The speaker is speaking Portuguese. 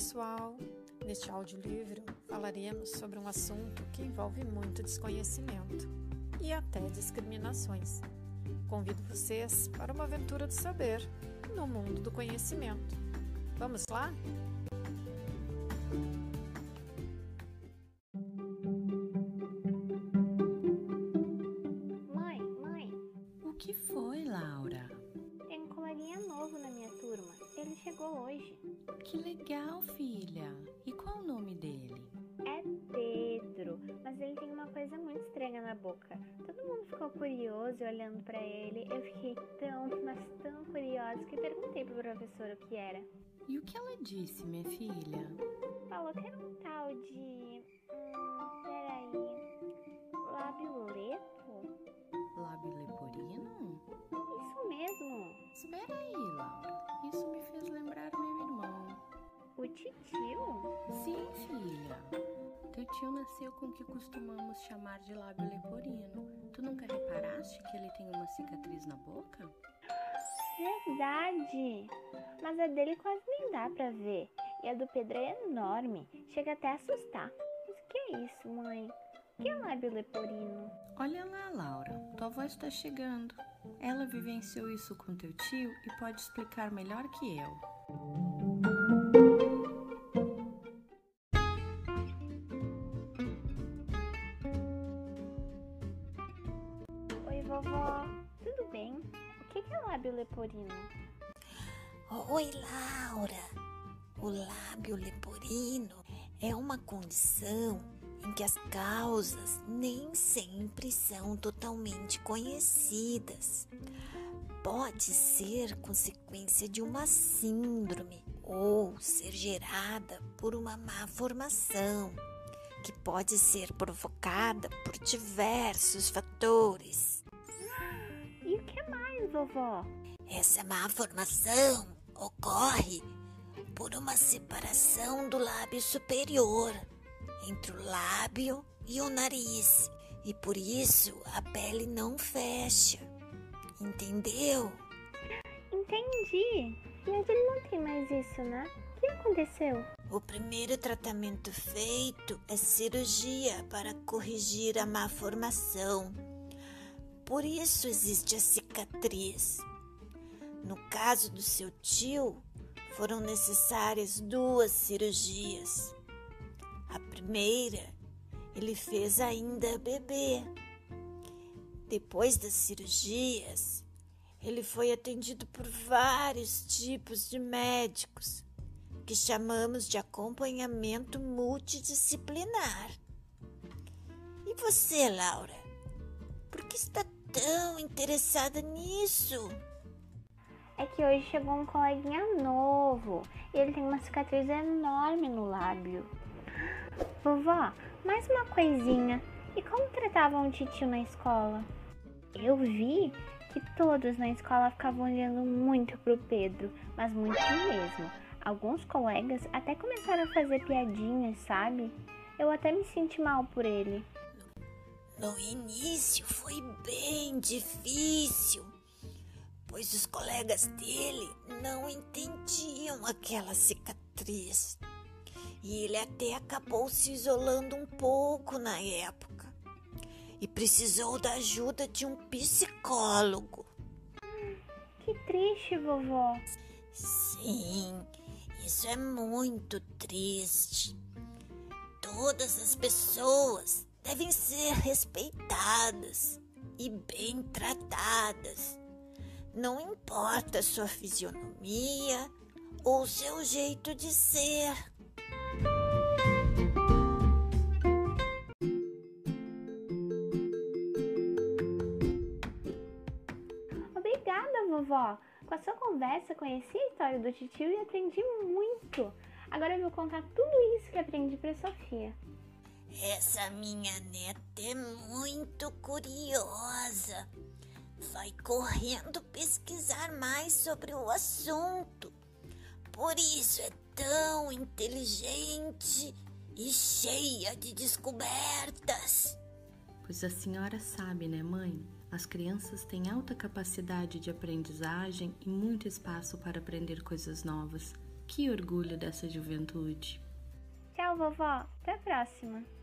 pessoal! Neste audiolivro falaremos sobre um assunto que envolve muito desconhecimento e até discriminações. Convido vocês para uma aventura do saber no mundo do conhecimento. Vamos lá? Mãe! O que foi, Laura? Tem um coleguinha novo na minha turma. Ele chegou hoje. Que legal, filha! E qual o nome dele? É Pedro, mas ele tem uma coisa muito estranha na boca. Todo mundo ficou curioso olhando pra ele. Eu fiquei tão curiosa que perguntei pro professor o que era. E o que ela disse, minha filha? Falou que era um tal de... Lábio Lepo? Lábio Leporino? Isso mesmo! Espera aí, Laura. Isso me fez lembrar meu irmão. O titio? Sim, filha. Teu tio nasceu com o que costumamos chamar de lábio leporino. Tu nunca reparaste que ele tem uma cicatriz na boca? Verdade! Mas a dele quase nem dá pra ver. E a do Pedro é enorme. Chega até a assustar. Mas o que é isso, mãe? O que é lábio leporino? Olha lá, Laura. Tua avó está chegando. Ela vivenciou isso com teu tio e pode explicar melhor que eu. Oi, vovó. Tudo bem? O que é lábio leporino? Oi, Laura. O lábio leporino é uma condição em que as causas nem sempre são totalmente conhecidas. Pode ser consequência de uma síndrome ou ser gerada por uma má formação, que pode ser provocada por diversos fatores. E o que mais, vovó? Essa má formação ocorre por uma separação do lábio superior entre o lábio e o nariz, e por isso a pele não fecha. Entendeu? Entendi. Mas ele não tem mais isso, né? O que aconteceu? O primeiro tratamento feito é cirurgia para corrigir a má formação. Por isso existe a cicatriz. No caso do seu tio, foram necessárias 2 cirurgias. A primeira ele fez ainda bebê. Depois das cirurgias, ele foi atendido por vários tipos de médicos, que chamamos de acompanhamento multidisciplinar. E você, Laura? Por que está tão interessada nisso? É que hoje chegou um coleguinha novo e ele tem uma cicatriz enorme no lábio. Vovó, mais uma coisinha. E como tratavam o titio na escola? Eu vi que todos na escola ficavam olhando muito pro Pedro, mas muito mesmo. Alguns colegas até começaram a fazer piadinhas, sabe? Eu até me senti mal por ele. No início foi bem difícil, pois os colegas dele não entendiam aquela cicatriz. E ele até acabou se isolando um pouco na época e precisou da ajuda de um psicólogo. Que triste, vovó. Sim, isso é muito triste. Todas as pessoas devem ser respeitadas e bem tratadas. Não importa sua fisionomia ou seu jeito de ser. Obrigada, vovó! Com a sua conversa, conheci a história do titio e aprendi muito. Agora eu vou contar tudo isso que aprendi para Sofia. Essa minha neta é muito curiosa. Vai correndo pesquisar mais sobre o assunto. Por isso é tão inteligente e cheia de descobertas. Pois a senhora sabe, né, mãe? As crianças têm alta capacidade de aprendizagem e muito espaço para aprender coisas novas. Que orgulho dessa juventude. Tchau, vovó. Até a próxima.